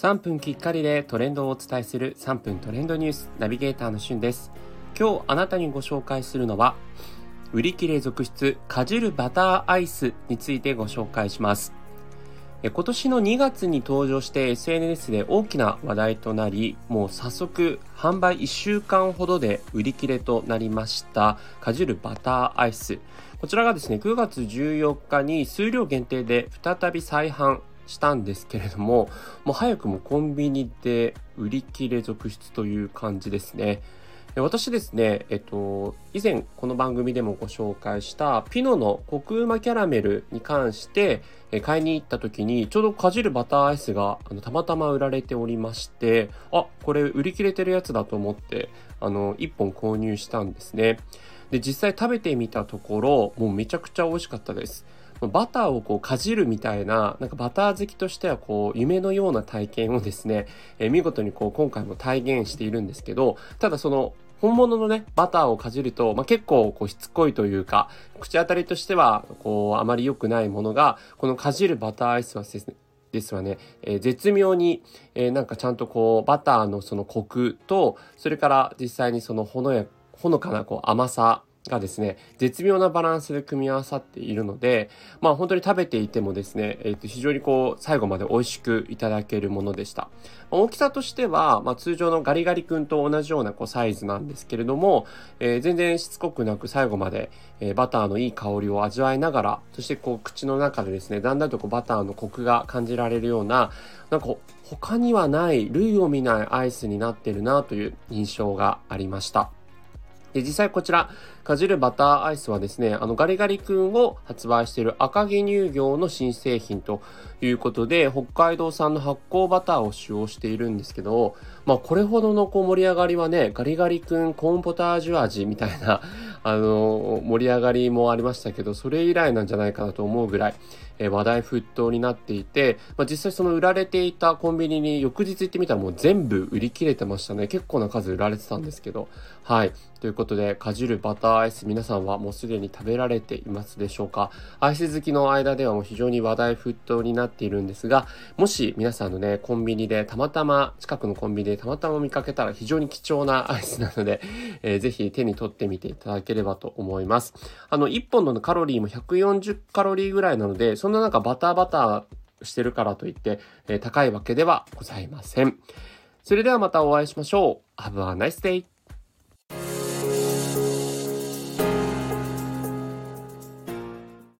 3分きっかりでトレンドをお伝えする3分トレンドニュースナビゲーターのしゅんです。今日あなたにご紹介するのは売り切れ続出かじるバターアイスについてご紹介します。今年の2月に登場して SNS で大きな話題となり、もう早速販売1週間ほどで売り切れとなりましたかじるバターアイス、こちらがですね9月14日に数量限定で再び再販したんですけれども、もう早くもコンビニで売り切れ続出という感じですね。私ですね、以前この番組でもご紹介したピノのコクうまキャラメルに関して買いに行った時にちょうどかじるバターアイスがたまたま売られておりまして、あ、これ売り切れてるやつだと思って1本購入したんですね。で、実際食べてみたところもうめちゃくちゃ美味しかったです。バターをこうかじるみたいな、なんかバター好きとしてはこう夢のような体験をですね、見事にこう今回も体現しているんですけど、ただその本物のねバターをかじると、結構こうしつこいというか、口当たりとしてはこうあまり良くないものが、このかじるバターアイスはですね、絶妙に、なんかちゃんとこうバターのそのコクと、それから実際にそのほのかなこう甘さがですね、絶妙なバランスで組み合わさっているので、本当に食べていてもですね、非常にこう最後まで美味しくいただけるものでした。大きさとしては、通常のガリガリ君と同じようなこうサイズなんですけれども、全然しつこくなく最後まで、バターのいい香りを味わいながら、そしてこう口の中でですねだんだんとこうバターのコクが感じられるような、なんか他にはない類を見ないアイスになってるなという印象がありました。で、実際こちらかじるバターアイスはですね、ガリガリ君を発売している赤城乳業の新製品ということで、北海道産の発酵バターを使用しているんですけど、これほどのこう盛り上がりはね、ガリガリ君コーンポタージュ味みたいな盛り上がりもありましたけど、それ以来なんじゃないかなと思うぐらい、話題沸騰になっていて、実際その売られていたコンビニに翌日行ってみたらもう全部売り切れてましたね。結構な数売られてたんですけど、はい。ということで、かじるバターアイス、皆さんはもうすでに食べられていますでしょうか。アイス好きの間ではもう非常に話題沸騰になっているんですが、もし皆さんのねコンビニで近くのコンビニでたまたま見かけたら非常に貴重なアイスなので、ぜひ手に取ってみていただければと思います。1本のカロリーも140カロリーぐらいなので、そんな中バターしてるからといって、高いわけではございません。それではまたお会いしましょう。Have a nice day!